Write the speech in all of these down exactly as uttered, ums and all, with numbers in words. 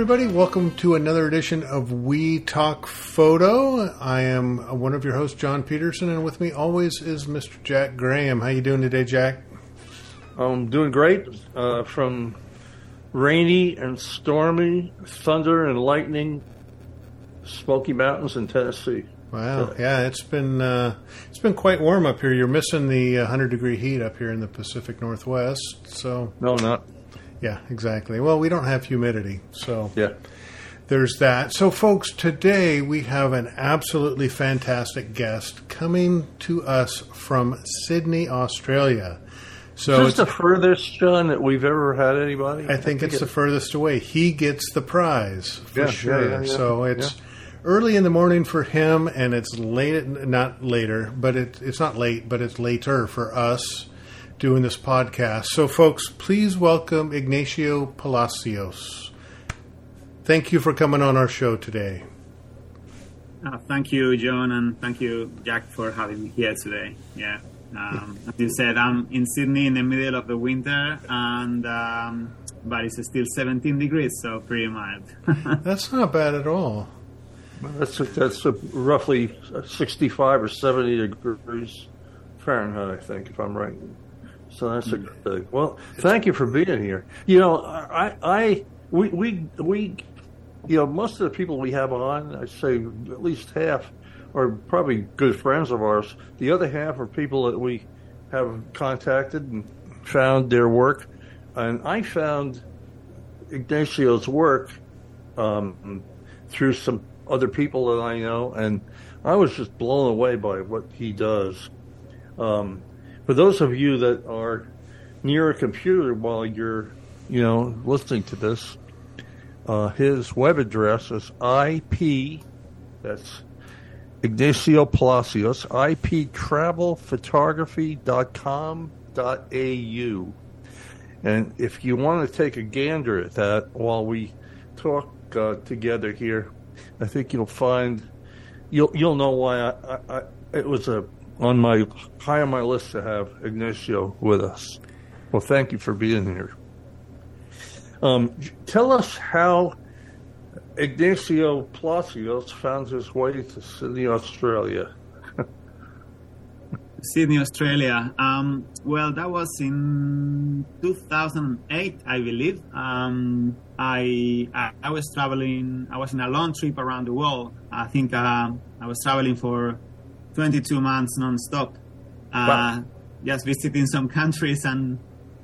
everybody. Welcome to another edition of We Talk Photo. I am one of your hosts, John Pedersen, and with me always is Mister Jack Graham. How you doing today, Jack? I'm doing great. Uh, from rainy and stormy, thunder and lightning, Smoky Mountains in Tennessee. Wow, yeah, it's been uh, it's been quite warm up here. You're missing the one hundred degree heat up here in the Pacific Northwest. So no, not. Yeah, exactly. Well, we don't have humidity, so yeah, there's that. So, folks, today we have an absolutely fantastic guest coming to us from Sydney, Australia. So is this it's the furthest, John, that we've ever had anybody? I think, I think it's, it's the furthest away. He gets the prize, for yeah, sure. Yeah, yeah, so it's... Yeah. Early in the morning for him, and it's late, not later, but it, it's not late, but it's later for us doing this podcast. So, folks, please welcome Ignacio Palacios. Thank you for coming on our show today. Uh, thank you, John, and thank you, Jack, for having me here today. Yeah. Um, as you said, I'm in Sydney in the middle of the winter, and um, but it's still seventeen degrees, so pretty mild. That's not bad at all. That's a, that's a roughly sixty-five or seventy degrees Fahrenheit, I think, if I'm right. So that's a good thing. Well, thank you for being here. You know, I, I we, we, we, you know, most of the people we have on, I'd say at least half, are probably good friends of ours. The other half are people that we have contacted and found their work. And I found Ignacio's work um, through some other people that I know, and I was just blown away by what he does. Um, for those of you that are near a computer while you're, you know, listening to this, uh, his web address is I P, that's Ignacio Palacios, I P travel photography dot com dot A U. And if you want to take a gander at that while we talk uh, together here, I think you'll find you'll you'll know why I, I, I it was a on my high on my list to have Ignacio with us. Well, thank you for being here. Um, tell us how Ignacio Palacios found his way to Sydney, Australia. Sydney, Australia. Um, well, that was in two thousand eight, I believe. Um, I, I I was traveling. I was in a long trip around the world. I think uh, I was traveling for twenty-two months nonstop, uh, wow. just visiting some countries and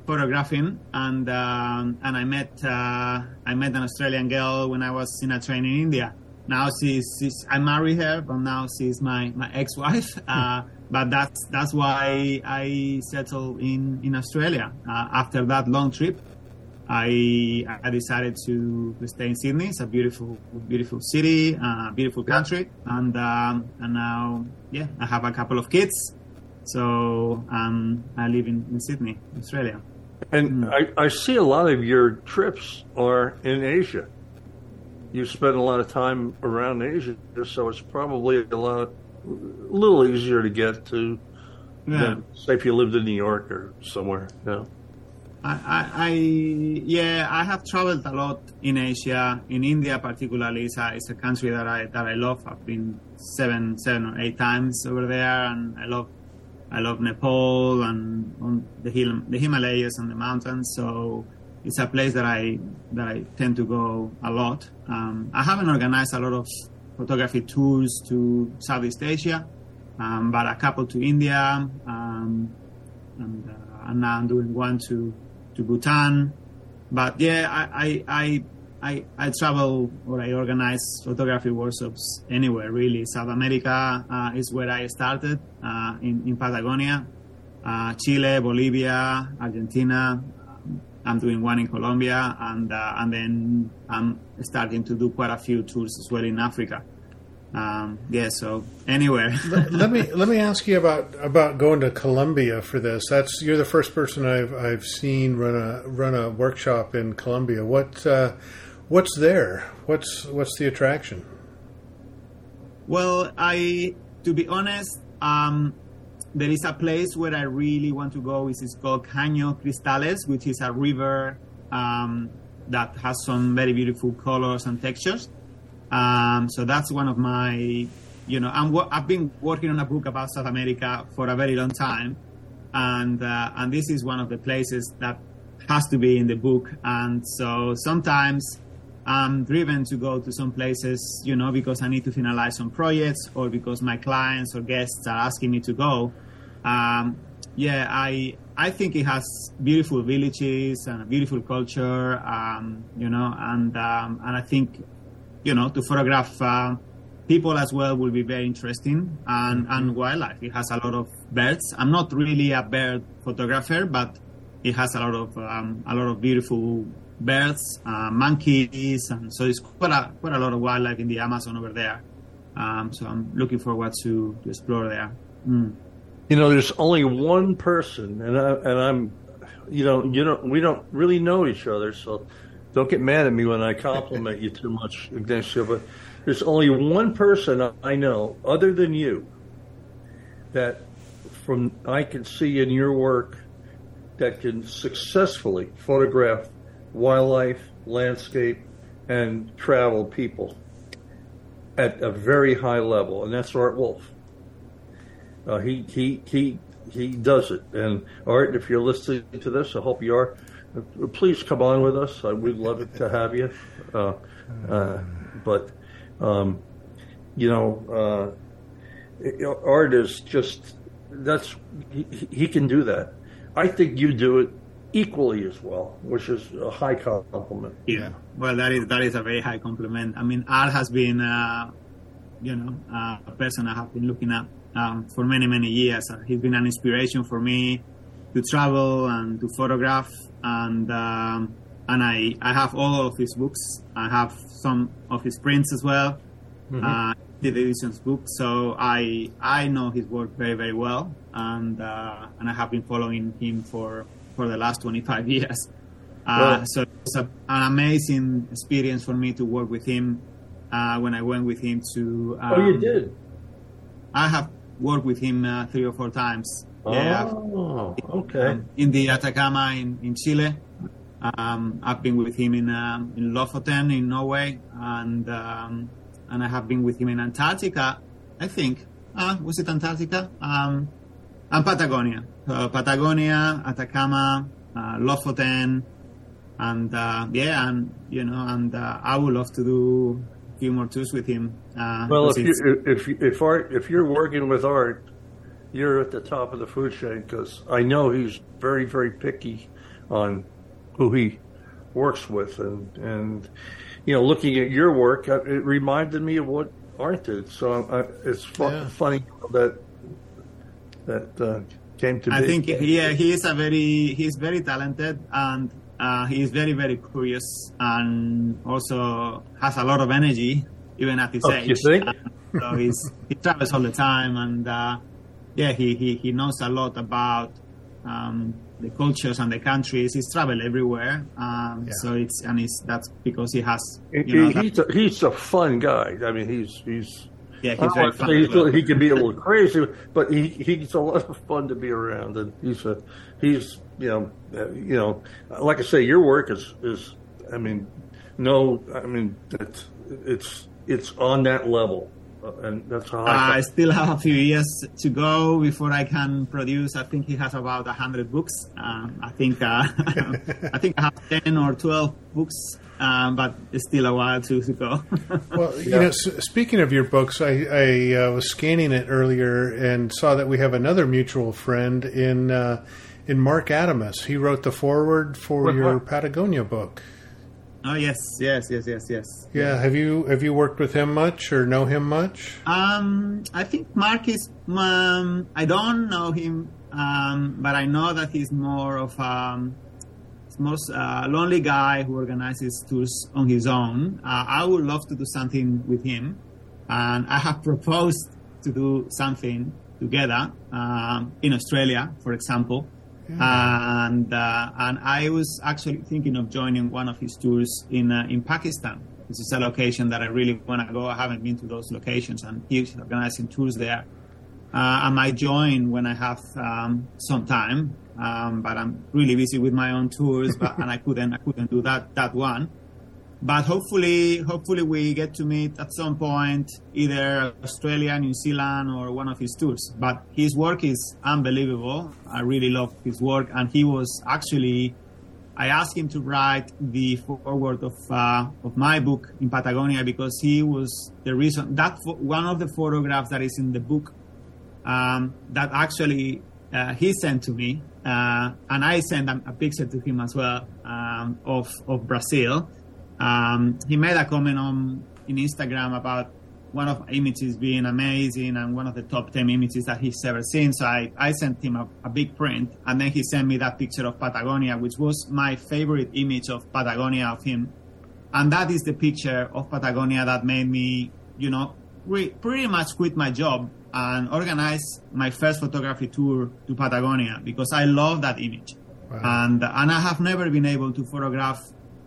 photographing. And uh, and I met uh, I met an Australian girl when I was in a train in India. Now she's, she's I married her, but now she's my my ex-wife. Uh, But that's that's why I settled in, in Australia. Uh, after that long trip, I I decided to stay in Sydney. It's a beautiful beautiful city, uh, beautiful country, and um, and now yeah, I have a couple of kids, so um, I live in, in Sydney, Australia. And I, I see a lot of your trips are in Asia. You spend a lot of time around Asia, so it's probably a lot. Of A little easier to get to yeah. than, say, if you lived in New York or somewhere. You know? I, I, I, yeah, I have traveled a lot in Asia, in India particularly. It's a, it's a country that I that I love. I've been seven, seven or eight times over there, and I love, I love Nepal and on the Him, the Himalayas and the mountains. So it's a place that I that I tend to go a lot. Um, I haven't organized a lot of photography tours to Southeast Asia, um, but a couple to India, um, and, uh, and now I'm doing one to, to Bhutan. But yeah, I I, I I travel or I organize photography workshops anywhere really. South America uh, is where I started uh, in in Patagonia, uh, Chile, Bolivia, Argentina. I'm doing one in Colombia, and uh, and then I'm starting to do quite a few tours as well in Africa. Um, yeah, so anywhere. let, let me let me ask you about, about going to Colombia for this. That's you're the first person I've I've seen run a run a workshop in Colombia. What uh, what's there? What's what's the attraction? Well, I to be honest. Um, There is a place where I really want to go. It's called Caño Cristales, which is a river um, that has some very beautiful colors and textures. Um, so that's one of my, you know, I'm, I've been working on a book about South America for a very long time. And uh, and this is one of the places that has to be in the book. And so sometimes I'm driven to go to some places, you know, because I need to finalize some projects or because my clients or guests are asking me to go. Um, yeah, I I think it has beautiful villages and a beautiful culture, um, you know, and um, and I think, you know, to photograph uh, people as well will be very interesting, and, and wildlife. It has a lot of birds. I'm not really a bird photographer, but it has a lot of um, a lot of beautiful birds, uh, monkeys, and so it's quite a quite a lot of wildlife in the Amazon over there. Um, so I'm looking forward to, to explore there. Mm. You know, there's only one person, and I, and I'm, you know, you don't we don't really know each other, so don't get mad at me when I compliment you too much, Ignacio. But there's only one person I know, other than you, that from I can see in your work that can successfully photograph wildlife, landscape, and travel people at a very high level, and that's Art Wolfe. Uh, he he he he does it. And Art, if you're listening to this, I hope you are. Please come on with us. I would love to have you. Uh, uh, but um, you know, uh, Art is just that's he, he can do that. I think you do it equally as well, which is a high compliment. Yeah. Well, that is that is a very high compliment. I mean, Art has been, uh, you know, uh, a person I have been looking at. Um, for many, many years. He's been an inspiration for me to travel and to photograph. And um, and I, I have all of his books. I have some of his prints as well, mm-hmm. uh, the editions book. So I I know his work very, very well. And uh, and I have been following him for, for the last twenty-five years. Uh, wow. So it's a, an amazing experience for me to work with him uh, when I went with him to... Um, oh, you did? I have... worked with him uh, three or four times. Oh, yeah, okay. Um, in the Atacama in, in Chile. Um, I've been with him in um, in Lofoten in Norway, and um, and I have been with him in Antarctica, I think. Uh, was it Antarctica? Um, and Patagonia. Uh, Patagonia, Atacama, uh, Lofoten, and uh, yeah, and you know, and uh, I would love to do few more tours with him. Uh, well, if you, if if Art, if you're working with Art, you're at the top of the food chain, because I know he's very, very picky on who he works with, and and you know, looking at your work, it reminded me of what Art did. So I, it's fu- yeah. funny that that uh, came to. I be. think yeah, he is a very he's very talented and. Uh, he is very, very curious, and also has a lot of energy, even at his oh, age. You think? So he's, he travels all the time, and uh, yeah, he, he, he knows a lot about um, the cultures and the countries. He's traveled everywhere, um, yeah. so it's and it's that's because he has. You he, know, he, he's, a, he's a fun guy. I mean, he's he's. Yeah, he's very fun. He's, he can be a little crazy, but he, he's a lot of fun to be around, and he's a he's. You know, uh, you know, like I say, your work is, is I mean, no, I mean, it's it's, it's on that level, uh, and that's how I, I still have a few years to go before I can produce. I think he has about a hundred books. Uh, I think uh, I think I have ten or twelve books, uh, but it's still a while to, to go. Well, you yeah. know, speaking of your books, I, I uh, was scanning it earlier and saw that we have another mutual friend in. Uh, In Mark Adamus, he wrote the foreword for what, your what? Patagonia book. Oh yes, yes, yes, yes, yes. Yeah, have you have you worked with him much or know him much? Um, I think Mark is. Um, I don't know him, um, but I know that he's more of a most uh, lonely guy who organizes tours on his own. Uh, I would love to do something with him, and I have proposed to do something together um, in Australia, for example. Yeah. And uh, and I was actually thinking of joining one of his tours in uh, in Pakistan. This is a location that I really want to go. I haven't been to those locations, and he's organizing tours there. Uh, I might join when I have um, some time. um, but I'm really busy with my own tours, but and I couldn't I couldn't do that that one. But hopefully, hopefully we get to meet at some point, either Australia, New Zealand, or one of his tours. But his work is unbelievable. I really love his work. And he was actually, I asked him to write the foreword of uh, of my book in Patagonia, because he was the reason that fo- one of the photographs that is in the book um, that actually uh, he sent to me, uh, and I sent a, a picture to him as well um, of of Brazil. Um, he made a comment on in Instagram about one of images being amazing and one of the top ten images that he's ever seen. So I, I sent him a, a big print, and then he sent me that picture of Patagonia, which was my favorite image of Patagonia of him. And that is the picture of Patagonia that made me, you know, re- pretty much quit my job and organize my first photography tour to Patagonia, because I love that image. Wow. And, and I have never been able to photograph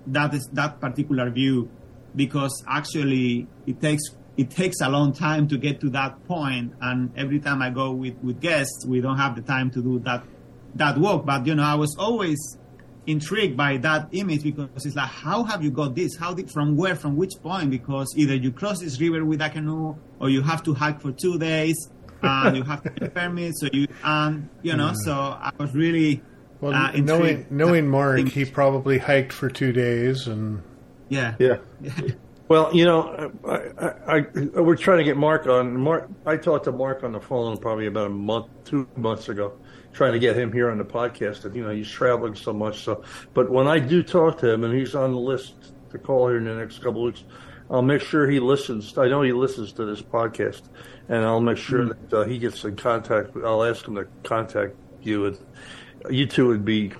that is that particular view, because actually it takes it takes a long time to get to that point, and every time I go with, with guests, we don't have the time to do that that work. But you know, I was always intrigued by that image, because it's like, how have you got this? How did, from where, from which point? Because either you cross this river with a canoe, or you have to hike for two days, and you have to get permits. So you and you know, mm. so I was really. Well, uh, knowing knowing Mark, he probably hiked for two days, and yeah, yeah. Well, you know, I, I, I, we're trying to get Mark on. Mark, I talked to Mark on the phone probably about a month, two months ago, trying to get him here on the podcast. And you know, he's traveling so much, so. But when I do talk to him, and he's on the list to call here in the next couple of weeks, I'll make sure he listens. I know he listens to this podcast, and I'll make sure mm-hmm. that uh, he gets in contact. I'll ask him to contact you and. You two would be,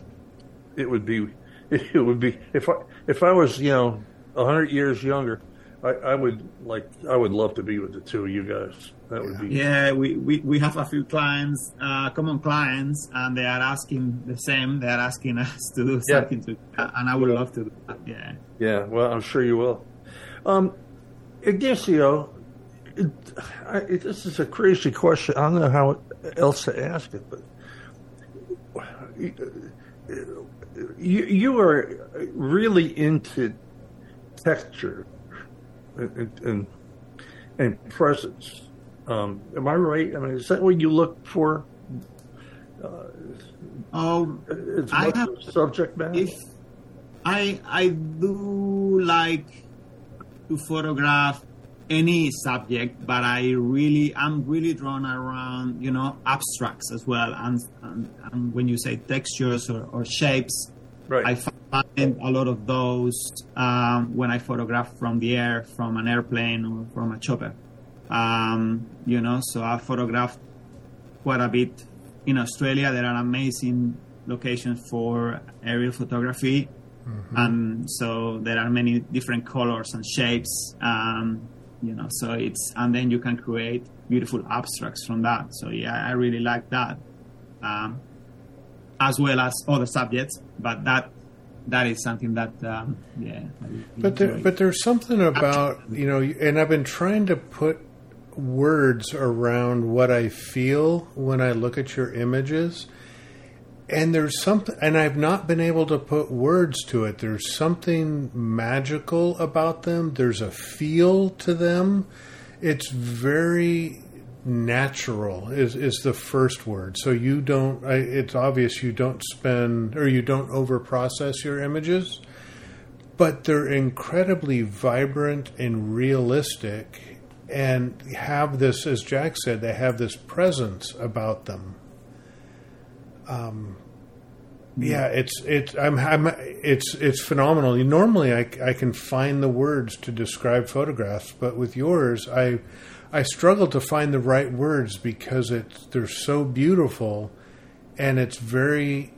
it would be, it would be, if I, if I was, you know, a hundred years younger, I, I would like, I would love to be with the two of you guys. That would be. Yeah, we, we, we have a few clients, uh, common clients, and they are asking the same. They are asking us to do something yeah. to, and I would love to do that. Yeah. Yeah. Well, I'm sure you will. Um, Ignacio, it, I, it, this is a crazy question. I don't know how else to ask it, but. You, you are really into texture and and, and presence. Um, am I right? I mean, is that what you look for? Uh, oh, it's I have subject matter. If I I do like to photograph any subject, but I really, I'm really drawn around, you know, abstracts as well. And, and, and when you say textures or, or shapes, right. I find a lot of those um, when I photograph from the air, from an airplane or from a chopper. Um, you know, so I photographed quite a bit in Australia. There are amazing locations for aerial photography. Mm-hmm. And so there are many different colors and shapes. Um, You know, so it's, and then you can create beautiful abstracts from that. So yeah, I really like that, um, as well as other subjects. But that that is something that, um, yeah. But there, but there's something about, you know, and I've been trying to put words around what I feel when I look at your images. And there's something, and I've not been able to put words to it. There's something magical about them. There's a feel to them. It's very natural is, is the first word. So you don't, I, it's obvious you don't spend or you don't over process your images, but they're incredibly vibrant and realistic and have this, as Jack said, they have this presence about them. Um, yeah, it's, it's, I'm, I'm, it's, it's phenomenal. Normally I, I can find the words to describe photographs, but with yours, I, I struggle to find the right words because it's, they're so beautiful and it's very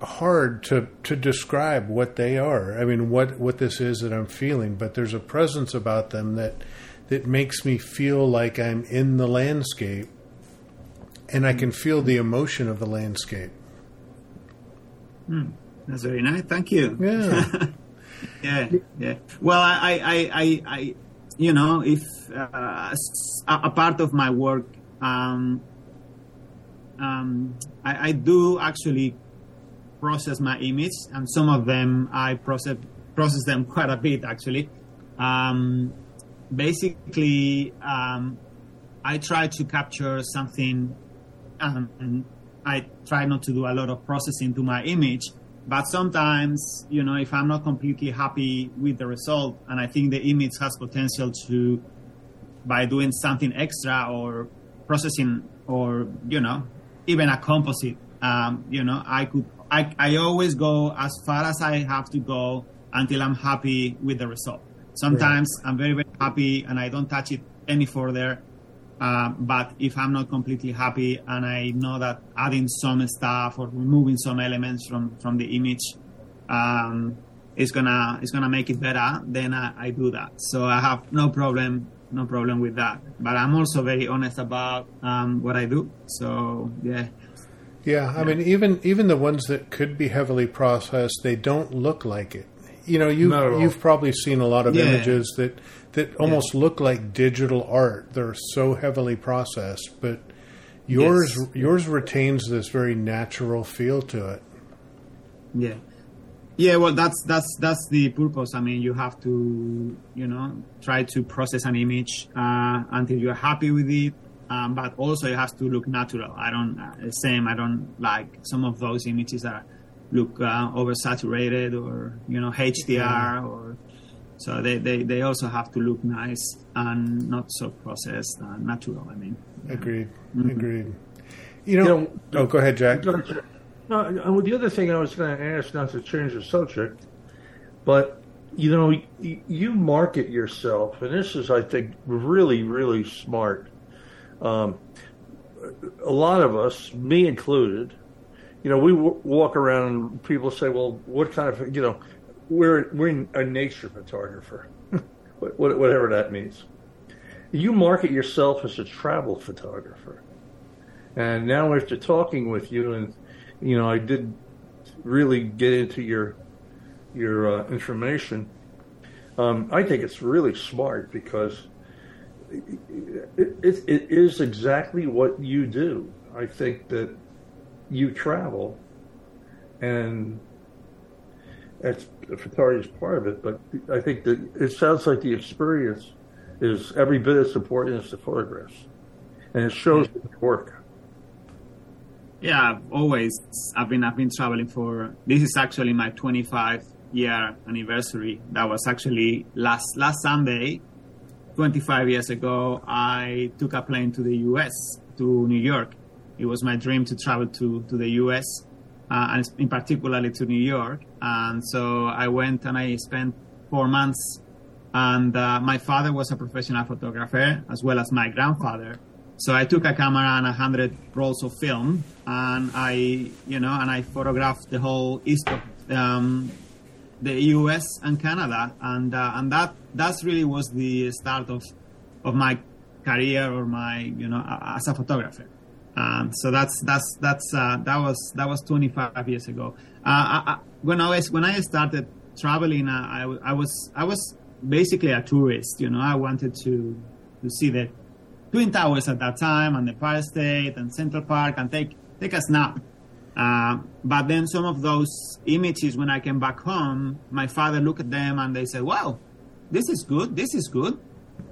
hard to, to describe what they are. I mean, what, what this is that I'm feeling, but there's a presence about them that, that makes me feel like I'm in the landscape. And I can feel the emotion of the landscape. Hmm. That's very nice. Thank you. Yeah. yeah. Yeah. Well, I, I, I, I you know, if uh, a part of my work, um, um, I, I do actually process my image, and some of them I process process them quite a bit actually. Um, basically, um, I try to capture something, um, and I try not to do a lot of processing to my image. But sometimes, you know, if I'm not completely happy with the result, and I think the image has potential to, by doing something extra or processing or, you know, even a composite, um, you know, I could, I, I always go as far as I have to go until I'm happy with the result. Sometimes right. I'm very, very happy and I don't touch it any further. Uh, but if I'm not completely happy and I know that adding some stuff or removing some elements from, from the image um, is gonna is gonna make it better, then I, I do that. So I have no problem no problem with that. But I'm also very honest about um, what I do. So yeah. Yeah, I yeah. mean, even even the ones that could be heavily processed, they don't look like it. You know, you you've probably seen a lot of yeah. images that, that almost yeah. look like digital art. They're so heavily processed, but yours yes. yours retains this very natural feel to it. Yeah, yeah. Well, that's that's that's the purpose. I mean, you have to you know try to process an image uh, until you're happy with it, um, but also it has to look natural. I don't uh, same. I don't like some of those images that look uh, oversaturated or you know H D R yeah. or. So they, they, they also have to look nice and not so processed and natural, I mean. Yeah. Agreed. Mm-hmm. Agreed. You know, you know... Oh, go ahead, Jack. No, and the other thing I was going to ask, not to change the subject, but, you know, you market yourself, and this is, I think, really, really smart. Um, a lot of us, me included, you know, we w- walk around and people say, well, what kind of, you know... We're we're a nature photographer, whatever that means. You market yourself as a travel photographer, and now after talking with you, and you know I did really get into your your uh, information. Um, I think it's really smart because it, it it is exactly what you do. I think that you travel, and that's the photography is part of it, but I think that it sounds like the experience is every bit as important as the photographs, and it shows yeah. the work. Yeah, always. I've been I've been traveling for. This is actually my twenty-five year anniversary. That was actually last last Sunday, twenty-five years ago. I took a plane to the U S to New York. It was my dream to travel to to the U S. Uh, and in particularly to New York. And so I went and I spent four months. And uh, my father was a professional photographer, as well as my grandfather. So I took a camera and a hundred rolls of film, and I, you know, and I photographed the whole east of um, the U S and Canada. And uh, and that that's really was the start of of my career or my, you know, as a photographer. Um, so that's that's that's uh, that was that was twenty-five years ago. Uh, I, I, when I was when I started traveling, uh, I, I was I was basically a tourist. You know, I wanted to to see the Twin Towers at that time, and the Empire State, and Central Park, and take take a snap. Uh, but then some of those images, when I came back home, my father looked at them and they said, "Wow, this is good. This is good.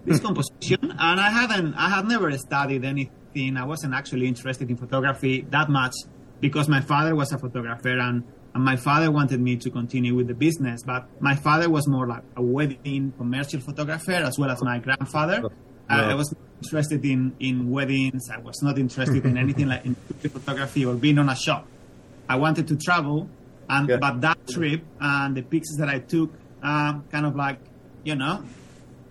This composition." And I hadn't I had never studied anything. I wasn't actually interested in photography that much because my father was a photographer and, and my father wanted me to continue with the business. But my father was more like a wedding commercial photographer as well as my grandfather. Yeah. I, I was not interested in, in weddings. I was not interested in anything like in photography or being on a shop. I wanted to travel, and yeah. but that trip and the pictures that I took, um, kind of like, you know,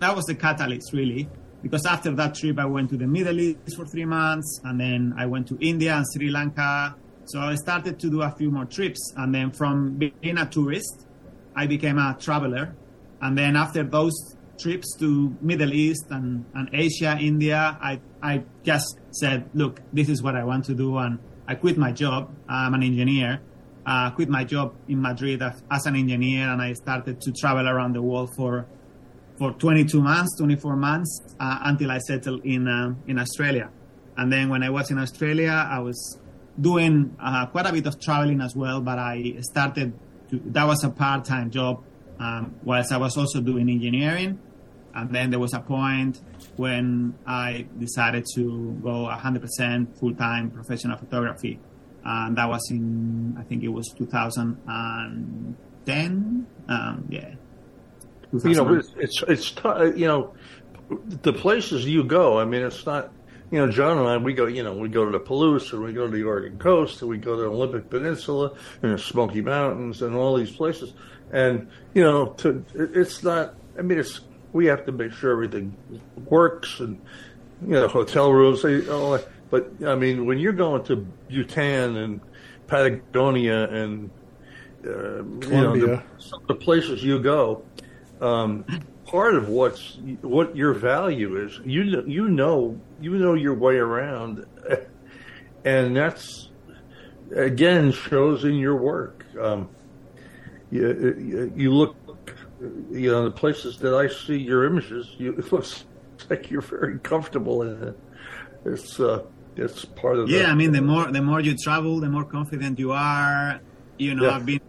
that was the catalyst really. Because after that trip, I went to the Middle East for three months, and then I went to India and Sri Lanka. So I started to do a few more trips. And then from being a tourist, I became a traveler. And then after those trips to Middle East and, and Asia, India, I, I just said, look, this is what I want to do. And I quit my job. I'm an engineer. I quit my job in Madrid as an engineer, and I started to travel around the world for for twenty-two months, twenty-four months, uh, until I settled in uh, in Australia. And then when I was in Australia, I was doing uh, quite a bit of traveling as well, but I started to, that was a part-time job um, whilst I was also doing engineering. And then there was a point when I decided to go one hundred percent full-time professional photography. And that was in, I think it was two thousand ten. Um, yeah. You know, it's, it's, it's t- you know, the places you go, I mean, it's not, you know, John and I, we go, you know, we go to the Palouse, and we go to the Oregon coast, and we go to the Olympic Peninsula, and the Smoky Mountains, and all these places. And, you know, to, it's not, I mean, it's, we have to make sure everything works and, you know, hotel rooms, all that. But, I mean, when you're going to Bhutan and Patagonia and, uh, Colombia. You know, the, some of the places you go, um, part of what's what your value is, you you know you know your way around, and that's again shows in your work. Um, you, you look, you know, the places that I see your images, you, it looks like you're very comfortable in it. It's uh, it's part of yeah. The, I mean, the more the more you travel, the more confident you are. You know, yeah. I've been.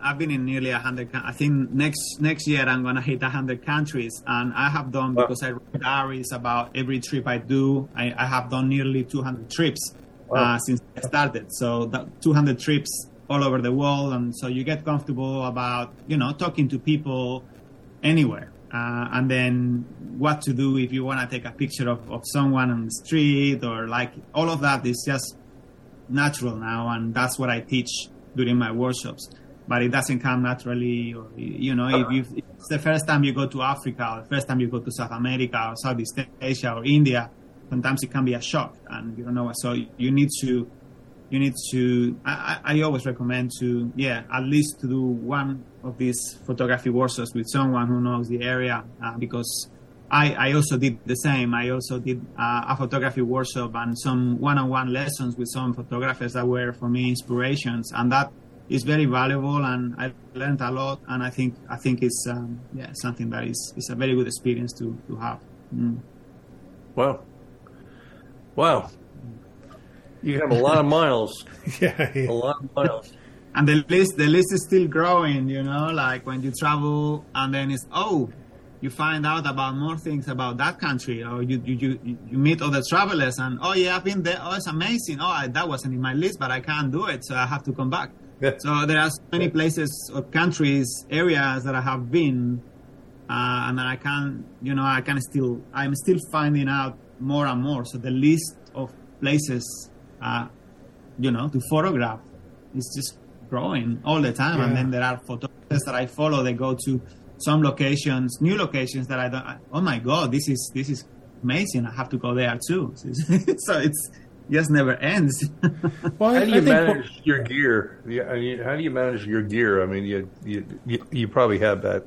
I've been in nearly a hundred. I think next next year I'm gonna hit a hundred countries, and I have done because wow. I write diaries about every trip I do. I, I have done nearly two hundred trips wow. uh, since I started. So that two hundred trips all over the world, and so you get comfortable about you know talking to people anywhere, uh, and then what to do if you wanna take a picture of, of someone on the street or like all of that is just natural now, and that's what I teach during my workshops. But it doesn't come naturally, or, you know, if, you, if it's the first time you go to Africa or the first time you go to South America or Southeast Asia or India, sometimes it can be a shock and you don't know. So you need to, you need to, I, I always recommend to, yeah, at least to do one of these photography workshops with someone who knows the area uh, because I, I also did the same. I also did uh, a photography workshop and some one-on-one lessons with some photographers that were for me inspirations, and that it's very valuable, and I learned a lot. And I think I think it's um, yeah something that is it's a very good experience to to have. Mm. Wow, wow! You have a lot of miles. yeah, yeah, a lot of miles. And the list the list is still growing. You know, like when you travel, and then it's oh, you find out about more things about that country, or you you you, you meet other travelers, and oh yeah, I've been there. Oh, it's amazing. Oh, I, that wasn't in my list, but I can't do it, so I have to come back. Yeah. So there are so many places or countries, areas that I have been, uh, and I can, you know, I can still, I'm still finding out more and more. So the list of places, uh, you know, to photograph is just growing all the time. Yeah. And then there are photographers that I follow. They go to some locations, new locations that I don't. I, oh my God, this is this is amazing! I have to go there too. So it's. So it's Yes, never ends. Well, how do you manage po- your gear? Yeah, I mean, how do you manage your gear? I mean, you, you you you probably have that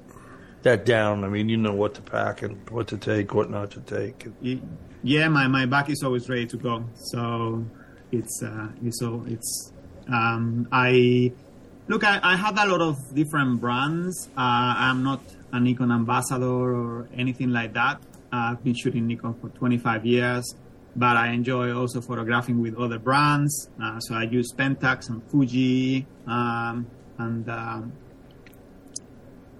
that down. I mean, you know what to pack and what to take, what not to take. Yeah, my, my bag is always ready to go. So it's uh, so it's um, I look. I, I have a lot of different brands. Uh, I'm not a Nikon ambassador or anything like that. Uh, I've been shooting Nikon for twenty-five years. But I enjoy also photographing with other brands. Uh, so I use Pentax and Fuji. Um, and um,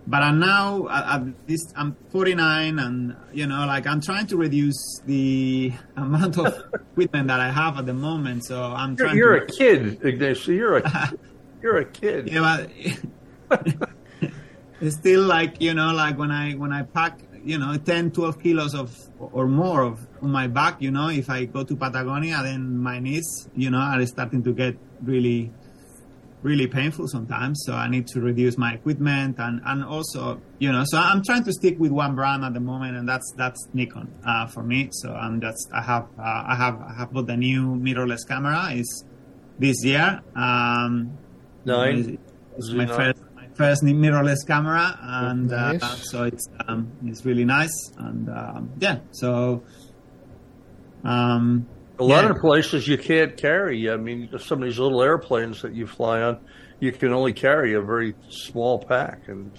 But I'm now, at, at this, I'm forty-nine and, you know, like I'm trying to reduce the amount of equipment that I have at the moment. So I'm you're, trying you're to... You're a kid, Ignacio. You're a, you're a kid. Yeah, but it's still like, you know, like when I when I pack, you know, ten, twelve kilos of or more of on my back, you know, if I go to Patagonia, then my knees, you know, are starting to get really, really painful sometimes. So I need to reduce my equipment and, and also, you know, so I'm trying to stick with one brand at the moment, and that's that's Nikon uh, for me. So I'm just I have uh, I have I have bought the new mirrorless camera is this year. Um, Nine. It's my first. First mirrorless camera, and uh, nice. So it's um, it's really nice, and um, yeah. So um, a lot yeah. of places you can't carry. I mean, some of these little airplanes that you fly on, you can only carry a very small pack, and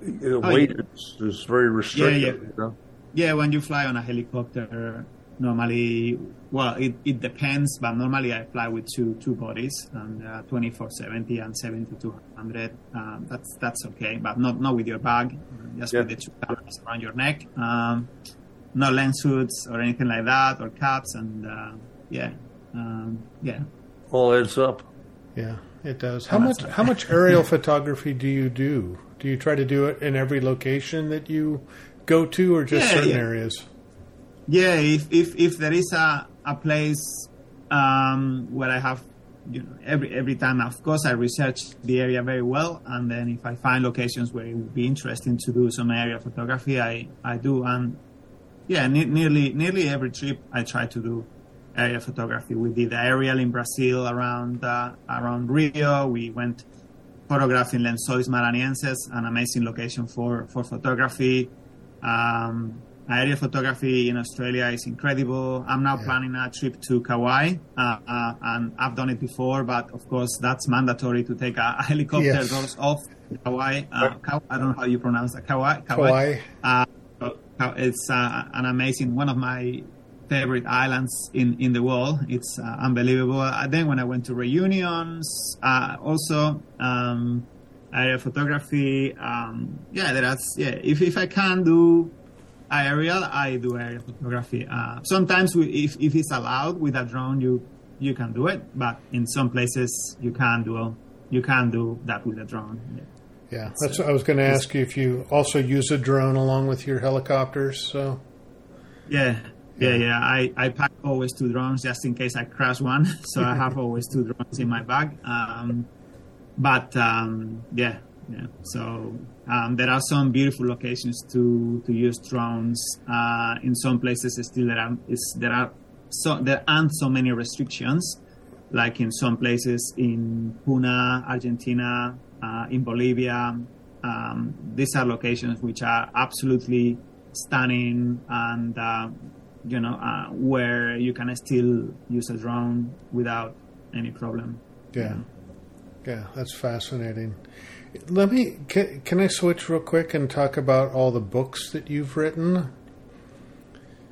the oh, weight yeah. is, is very restricted. Yeah, yeah. You know? Yeah, when you fly on a helicopter, normally Well, it, it depends, but normally I fly with two two bodies, and uh, twenty-four seventy and seventy-two hundred. Um, that's that's okay, but not not with your bag, just yeah. with the two cameras around your neck. Um, no lens hoods or anything like that, or caps, and uh, yeah, um, yeah. All adds up. Yeah, it does. How oh, much how much aerial photography do you do? Do you try to do it in every location that you go to, or just yeah, certain yeah. areas? Yeah, if if if there is a a place um, where I have, you know, every every time, of course, I research the area very well, and then if I find locations where it would be interesting to do some aerial photography, I, I do, and yeah, ne- nearly nearly every trip I try to do aerial photography. We did aerial in Brazil around uh, around Rio. We went photographing Lençóis Maranhenses, an amazing location for for photography. Um, Aerial photography in Australia is incredible. I'm now yeah. planning a trip to Kauai, uh, uh, and I've done it before, but of course that's mandatory to take a, a helicopter yes. goes off Kauai. Uh, Kauai. I don't know how you pronounce that. Kauai. Kauai. Kauai. Uh, it's uh, an amazing, one of my favorite islands in, in the world. It's uh, unbelievable. And then when I went to Reunions, uh, also. Um, aerial photography. Um, yeah, that's yeah. If if I can do aerial, I do aerial photography. Uh, sometimes, we, if if it's allowed with a drone, you you can do it. But in some places, you can't do you can't do that with a drone. Yeah, yeah that's. So, I was going to ask you if you also use a drone along with your helicopters. So. Yeah, yeah, yeah. yeah. I, I pack always two drones just in case I crash one. So I have always two drones in my bag. Um, But um, yeah, yeah. So um, there are some beautiful locations to, to use drones. Uh, in some places, still there are is, there are so there aren't so many restrictions. Like in some places in Puna, Argentina, uh, in Bolivia, um, these are locations which are absolutely stunning, and uh, you know uh, where you can still use a drone without any problem. Yeah. You know? Yeah, that's fascinating. Let me can, can I switch real quick and talk about all the books that you've written?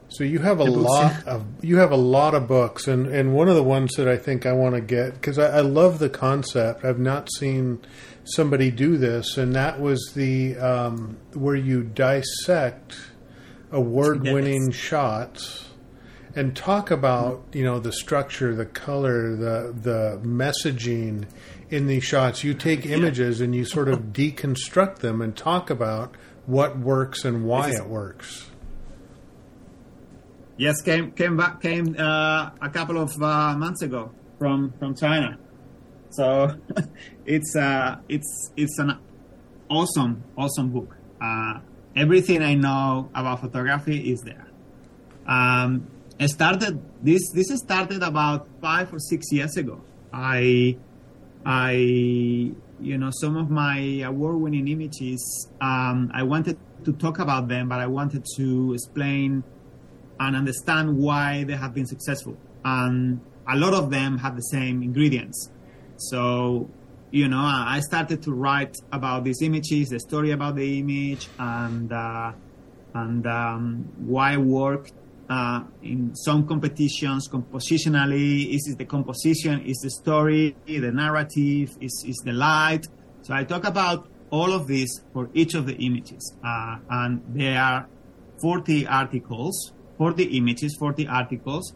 So you have a the lot books. of you have a lot of books, and, and one of the ones that I think I want to get, because I, I love the concept. I've not seen somebody do this, and that was the um, where you dissect award-winning yes. shots. And talk about, you know, the structure, the color, the the messaging in these shots. You take images yeah. and you sort of deconstruct them and talk about what works and why it works. Yes, came came back came uh, a couple of uh, months ago from from China. So it's uh it's it's an awesome awesome book. Uh, everything I know about photography is there. Um, I started this. This started about five or six years ago. I, I, you know, some of my award-winning images. Um, I wanted to talk about them, but I wanted to explain and understand why they have been successful. And a lot of them have the same ingredients. So, you know, I started to write about these images, the story about the image, and uh, and um, why it worked. Uh, in some competitions, compositionally, is it the composition, is the story, the narrative, is is the light. So I talk about all of this for each of the images. Uh, and there are forty articles, forty images, forty articles,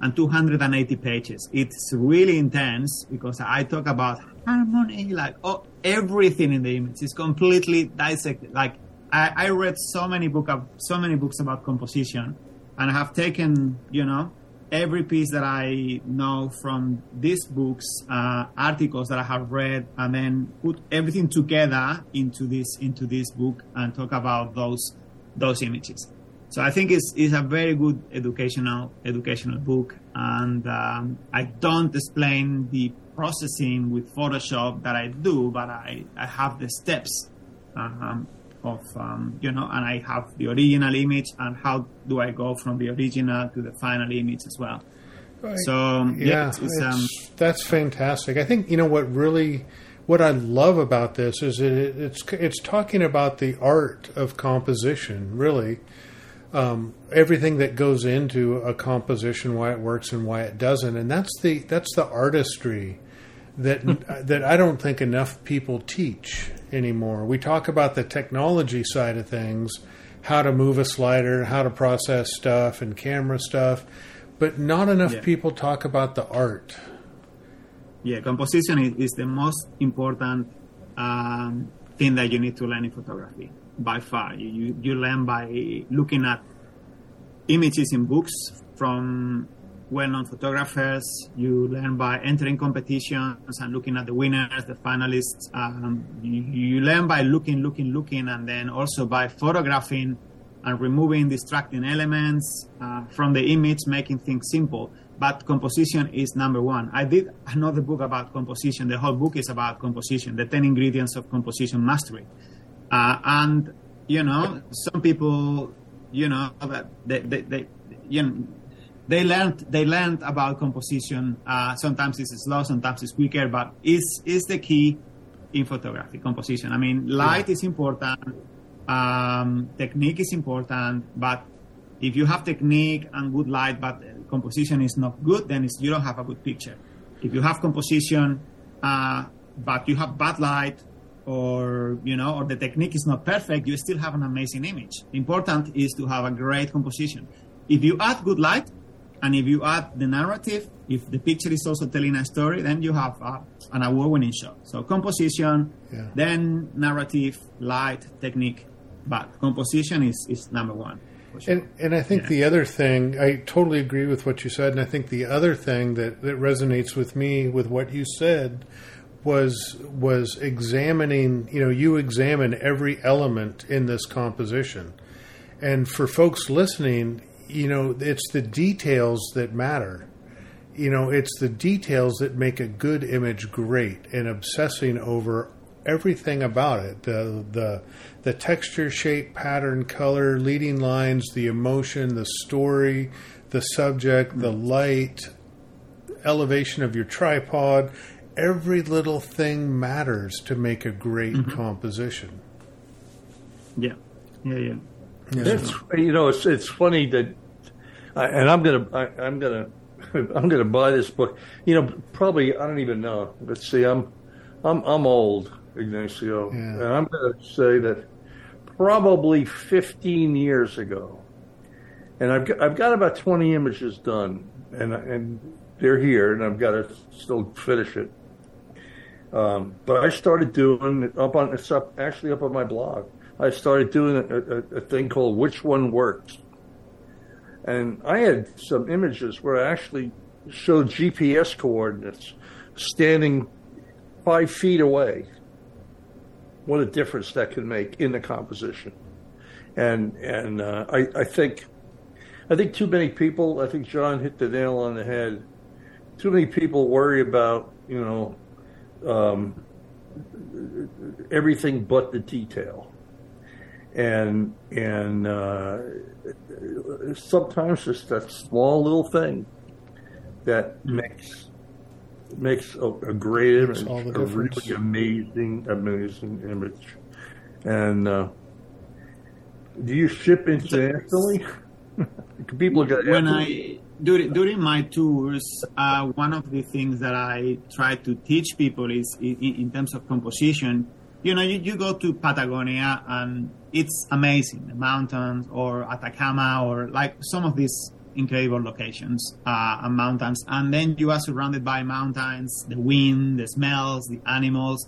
and two hundred eighty pages. It's really intense because I talk about harmony, like oh, everything in the image is completely dissected. Like I, I read so many book of, so many books about composition. And I have taken, you know, every piece that I know from these books, uh, articles that I have read, and then put everything together into this into this book and talk about those those images. So I think it's it's a very good educational educational book, and um, I don't explain the processing with Photoshop that I do, but I, I have the steps. Um, Of um, you know, and I have the original image, and how do I go from the original to the final image as well? Right. So yeah, yeah it's, it's, um, it's, that's fantastic. I think you know what really, what I love about this is it, it's it's talking about the art of composition, really, um, everything that goes into a composition, why it works and why it doesn't. And that's the that's the artistry that that I don't think enough people teach anymore. We talk about the technology side of things, how to move a slider, how to process stuff and camera stuff, but not enough yeah. people talk about the art. Yeah, composition is, is the most important um, thing that you need to learn in photography, by far. You, you you learn by looking at images in books from well-known photographers. You learn by entering competitions and looking at the winners, the finalists. Um, you, you learn by looking, looking, looking, and then also by photographing and removing distracting elements uh, from the image, making things simple. But composition is number one. I did another book about composition. The whole book is about composition, the ten ingredients of composition mastery. Uh, and, you know, some people, you know, they, they, they you know, they learned, they learned about composition. Uh, sometimes it's slow, sometimes it's quicker, but it's, it's the key in photography, composition. I mean, light yeah. is important. Um, technique is important, but if you have technique and good light, but composition is not good, then it's, you don't have a good picture. If you have composition, uh, but you have bad light, or you know, or the technique is not perfect, you still have an amazing image. Important is to have a great composition. If you add good light, and if you add the narrative, if the picture is also telling a story, then you have a, an award-winning shot. So composition, yeah. then narrative, light, technique, but composition is, is number one. Sure. And and I think yeah. the other thing, I totally agree with what you said, and I think the other thing that, that resonates with me with what you said was was examining, you know, you examine every element in this composition. And for folks listening, you know, it's the details that matter. You know, it's the details that make a good image great, and obsessing over everything about it, the the the texture, shape, pattern, color, leading lines, the emotion, the story, the subject, the light, elevation of your tripod, every little thing matters to make a great mm-hmm. composition. Yeah, yeah, yeah. yeah. That's, you know, it's it's funny that, uh, and I'm gonna I, I'm gonna I'm gonna buy this book. You know, probably I don't even know. Let's see, I'm I'm I'm old. Ignacio, yeah. and I'm going to say that probably fifteen years ago, and I've got, I've got about twenty images done, and and they're here, and I've got to still finish it. Um, but I started doing it up on it's up actually up on my blog. I started doing a, a, a thing called Which One Works, and I had some images where I actually showed G P S coordinates standing five feet away. What a difference that can make in the composition, and and uh, I, I think, I think too many people. I think John hit the nail on the head. Too many people worry about you know, um, everything but the detail, and and uh, sometimes it's that small little thing that makes. Makes a, a great image, a really amazing, amazing image. And uh, do you ship internationally? People got when I during during my tours, uh, one of the things that I try to teach people is in, in terms of composition. You know, you, you go to Patagonia and it's amazing, the mountains, or Atacama, or like some of these incredible locations uh, and mountains, and then you are surrounded by mountains, the wind, the smells, the animals,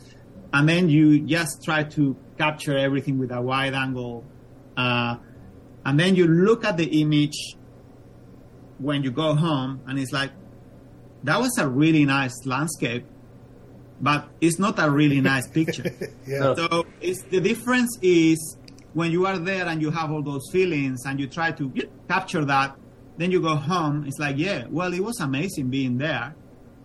and then you just try to capture everything with a wide angle, uh, and then you look at the image when you go home, and it's like, that was a really nice landscape, but it's not a really nice picture. yeah. So it's, the difference is when you are there and you have all those feelings and you try to capture that, then you go home, it's like, yeah, well, it was amazing being there.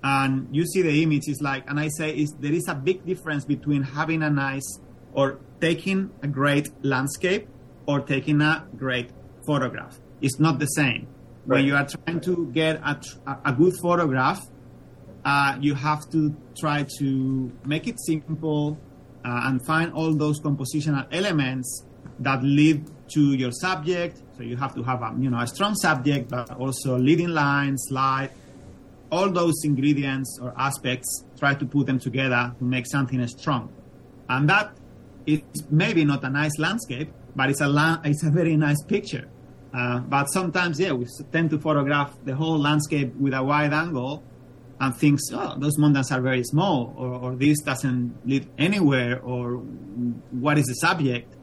And you see the image, it's like, and I say is there is a big difference between having a nice, or taking a great landscape, or taking a great photograph. It's not the same. Right. When you are trying to get a, a good photograph, uh, you have to try to make it simple uh, and find all those compositional elements that lead to your subject. So you have to have a, you know, a strong subject, but also leading lines, light, all those ingredients or aspects, try to put them together to make something strong. And that is maybe not a nice landscape, but it's a la- it's a very nice picture. Uh, but sometimes, yeah, we tend to photograph the whole landscape with a wide angle and think, oh, those mountains are very small, or, or this doesn't lead anywhere, or what is the subject?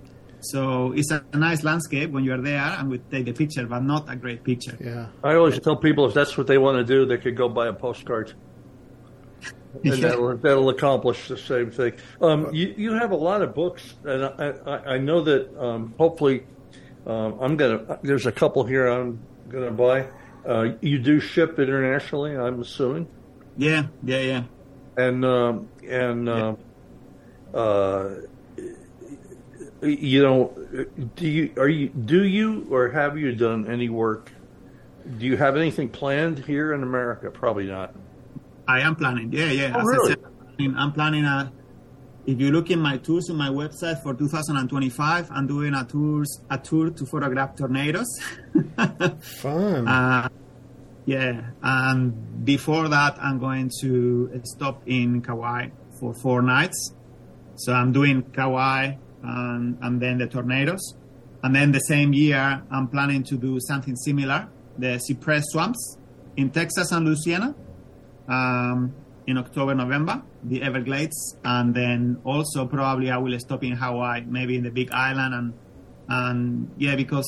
So it's a nice landscape when you're there and we take the picture, but not a great picture. Yeah, I always tell people if that's what they want to do, they could go buy a postcard. And that'll, that'll accomplish the same thing. Um, you, you have a lot of books, and I, I, I know that um, hopefully um, I'm gonna. There's a couple here I'm gonna buy. Uh, you do ship internationally, I'm assuming. Yeah, yeah, yeah. And um, and um, yeah. uh, you know, do you are you do you or have you done any work? Do you have anything planned here in America? Probably not. I am planning. Yeah, yeah. Oh, as really? I said, I'm planning, I'm planning a, if you look in my tours on my website for two thousand twenty-five, I'm doing a tours a tour to photograph tornadoes. Fun. Uh, yeah. And before that, I'm going to stop in Kauai for four nights. So I'm doing Kauai and, and then the tornadoes. And then the same year, I'm planning to do something similar, the cypress swamps in Texas and Louisiana. Um, in October, November, the Everglades, and then also probably I will stop in Hawaii, maybe in the Big Island, and and yeah, because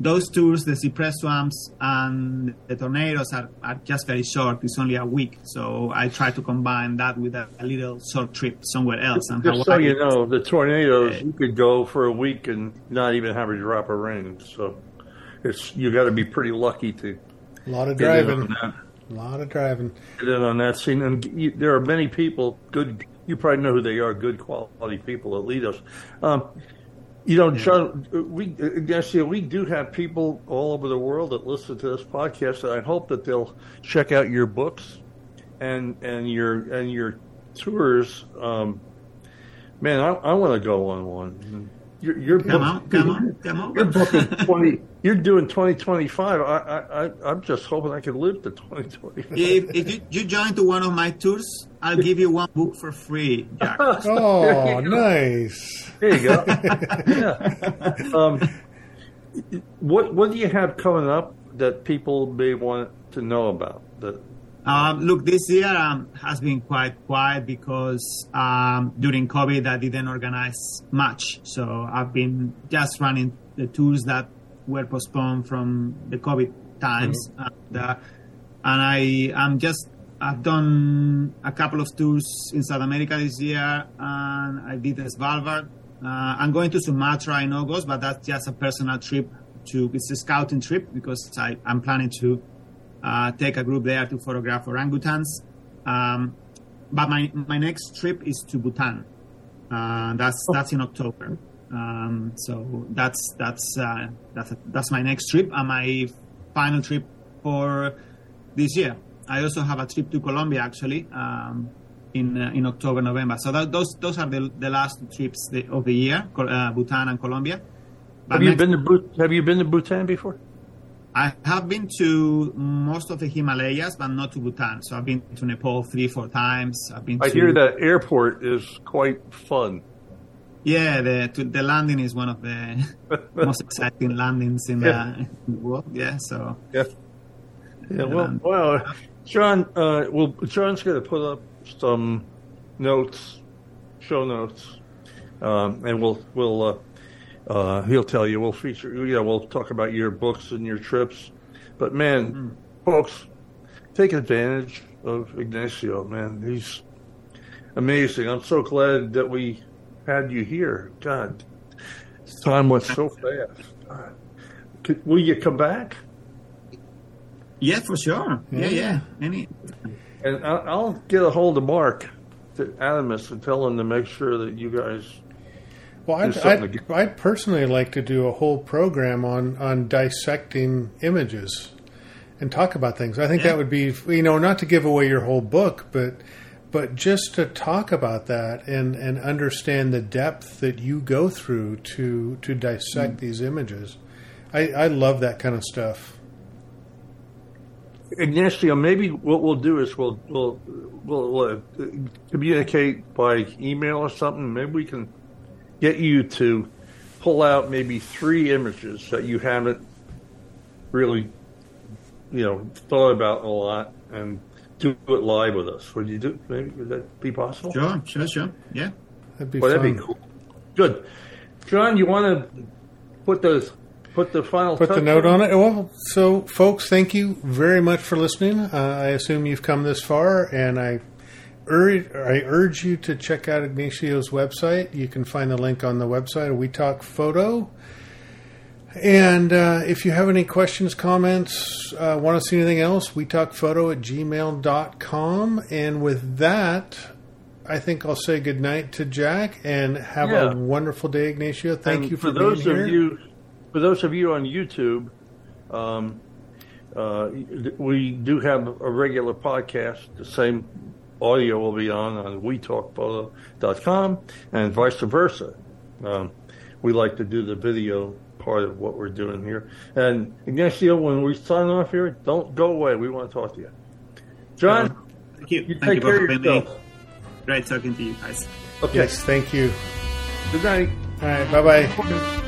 those tours, the cypress swamps and the tornadoes are, are just very short. It's only a week, so I try to combine that with a, a little short trip somewhere else. And just Hawaii, so you know, the tornadoes, uh, you could go for a week and not even have a drop of rain. So it's you got to be pretty lucky to. A lot of driving. A lot of driving. Get in on that scene, and you, there are many people. Good, you probably know who they are. Good quality people that lead us. Um, you know, John, we Ignacio, we do have people all over the world that listen to this podcast, and I hope that they'll check out your books and and your and your tours. Um, man, I, I want to go on one. Your, your come book, on, come on, come on. Your book is twenty. You're doing twenty twenty-five. I, I, I, I'm just hoping I can live to twenty twenty-five. If, if you, you join to one of my tours, I'll give you one book for free, Jack. Oh, nice. There you go. Yeah. Um, what what do you have coming up that people may want to know about? That um, look, this year um, has been quite quiet because um, during COVID I didn't organize much. So I've been just running the tours that were postponed from the COVID times. Mm-hmm. And, uh, and I, I'm just, I've done a couple of tours in South America this year, and I did Svalbard. Uh, I'm going to Sumatra in August, but that's just a personal trip to, it's a scouting trip because I, I'm planning to uh, take a group there to photograph orangutans. Um, but my, my next trip is to Bhutan. Uh, that's, oh. that's in October. Um, so that's that's uh, that's a, that's my next trip and my final trip for this year. I also have a trip to Colombia actually um, in uh, in October, November. So that, those those are the the last trips the, of the year: uh, Bhutan and Colombia. But have you been to Have you been to Bhutan before? I have been to most of the Himalayas, but not to Bhutan. So I've been to Nepal three, four times. I've been. I to... hear that airport is quite fun. Yeah, the to, the landing is one of the most exciting landings in, yeah. the, in the world. Yeah, so yeah, yeah. Well, well, John. Uh, well, John's going to put up some notes, show notes, um, and we'll we'll uh, uh, he'll tell you. We'll feature. Yeah, you know, we'll talk about your books and your trips. But man, mm-hmm. folks, take advantage of Ignacio. Man, he's amazing. I'm so glad that we. Had you here? God, time went so fast. God. Could, will you come back? Yeah, for sure. Yeah, yeah. yeah. Any. And I'll, I'll get a hold of Mark, to Adamus, and tell him to make sure that you guys. Well, I'd, I'd, I'd personally like to do a whole program on, on dissecting images, and talk about things. I think yeah. that would be, you know, not to give away your whole book, but. But just to talk about that and, and understand the depth that you go through to to dissect mm. these images, I, I love that kind of stuff. Ignacio, maybe what we'll do is we'll we'll we'll uh, communicate by email or something. Maybe we can get you to pull out maybe three images that you haven't really, you know, thought about a lot, and do it live with us. Would you do? Maybe, would that be possible? John, sure, sure, yeah, that'd be. Well, that'd be cool. Good, John. You want to put those. Put the final Put the note on it. Well, so, folks, thank you very much for listening. Uh, I assume you've come this far, and I urge, I urge you to check out Ignacio's website. You can find the link on the website, We Talk Photo. And uh, if you have any questions, comments, uh, want to see anything else, we talk photo at gmail dot com. And with that, I think I'll say goodnight to Jack, and have yeah. a wonderful day, Ignacio. Thank and you for, for those being of here. You- For those of you on YouTube, um, uh, we do have a regular podcast. The same audio will be on on we talk photo dot com and vice versa. Um, we like to do the video part of what we're doing here. And Ignacio, when we sign off here, don't go away. We want to talk to you. John, um, thank you. you thank take you care of yourself. Great talking to you guys. Okay. Yes, thank you. Good night. All right, bye-bye.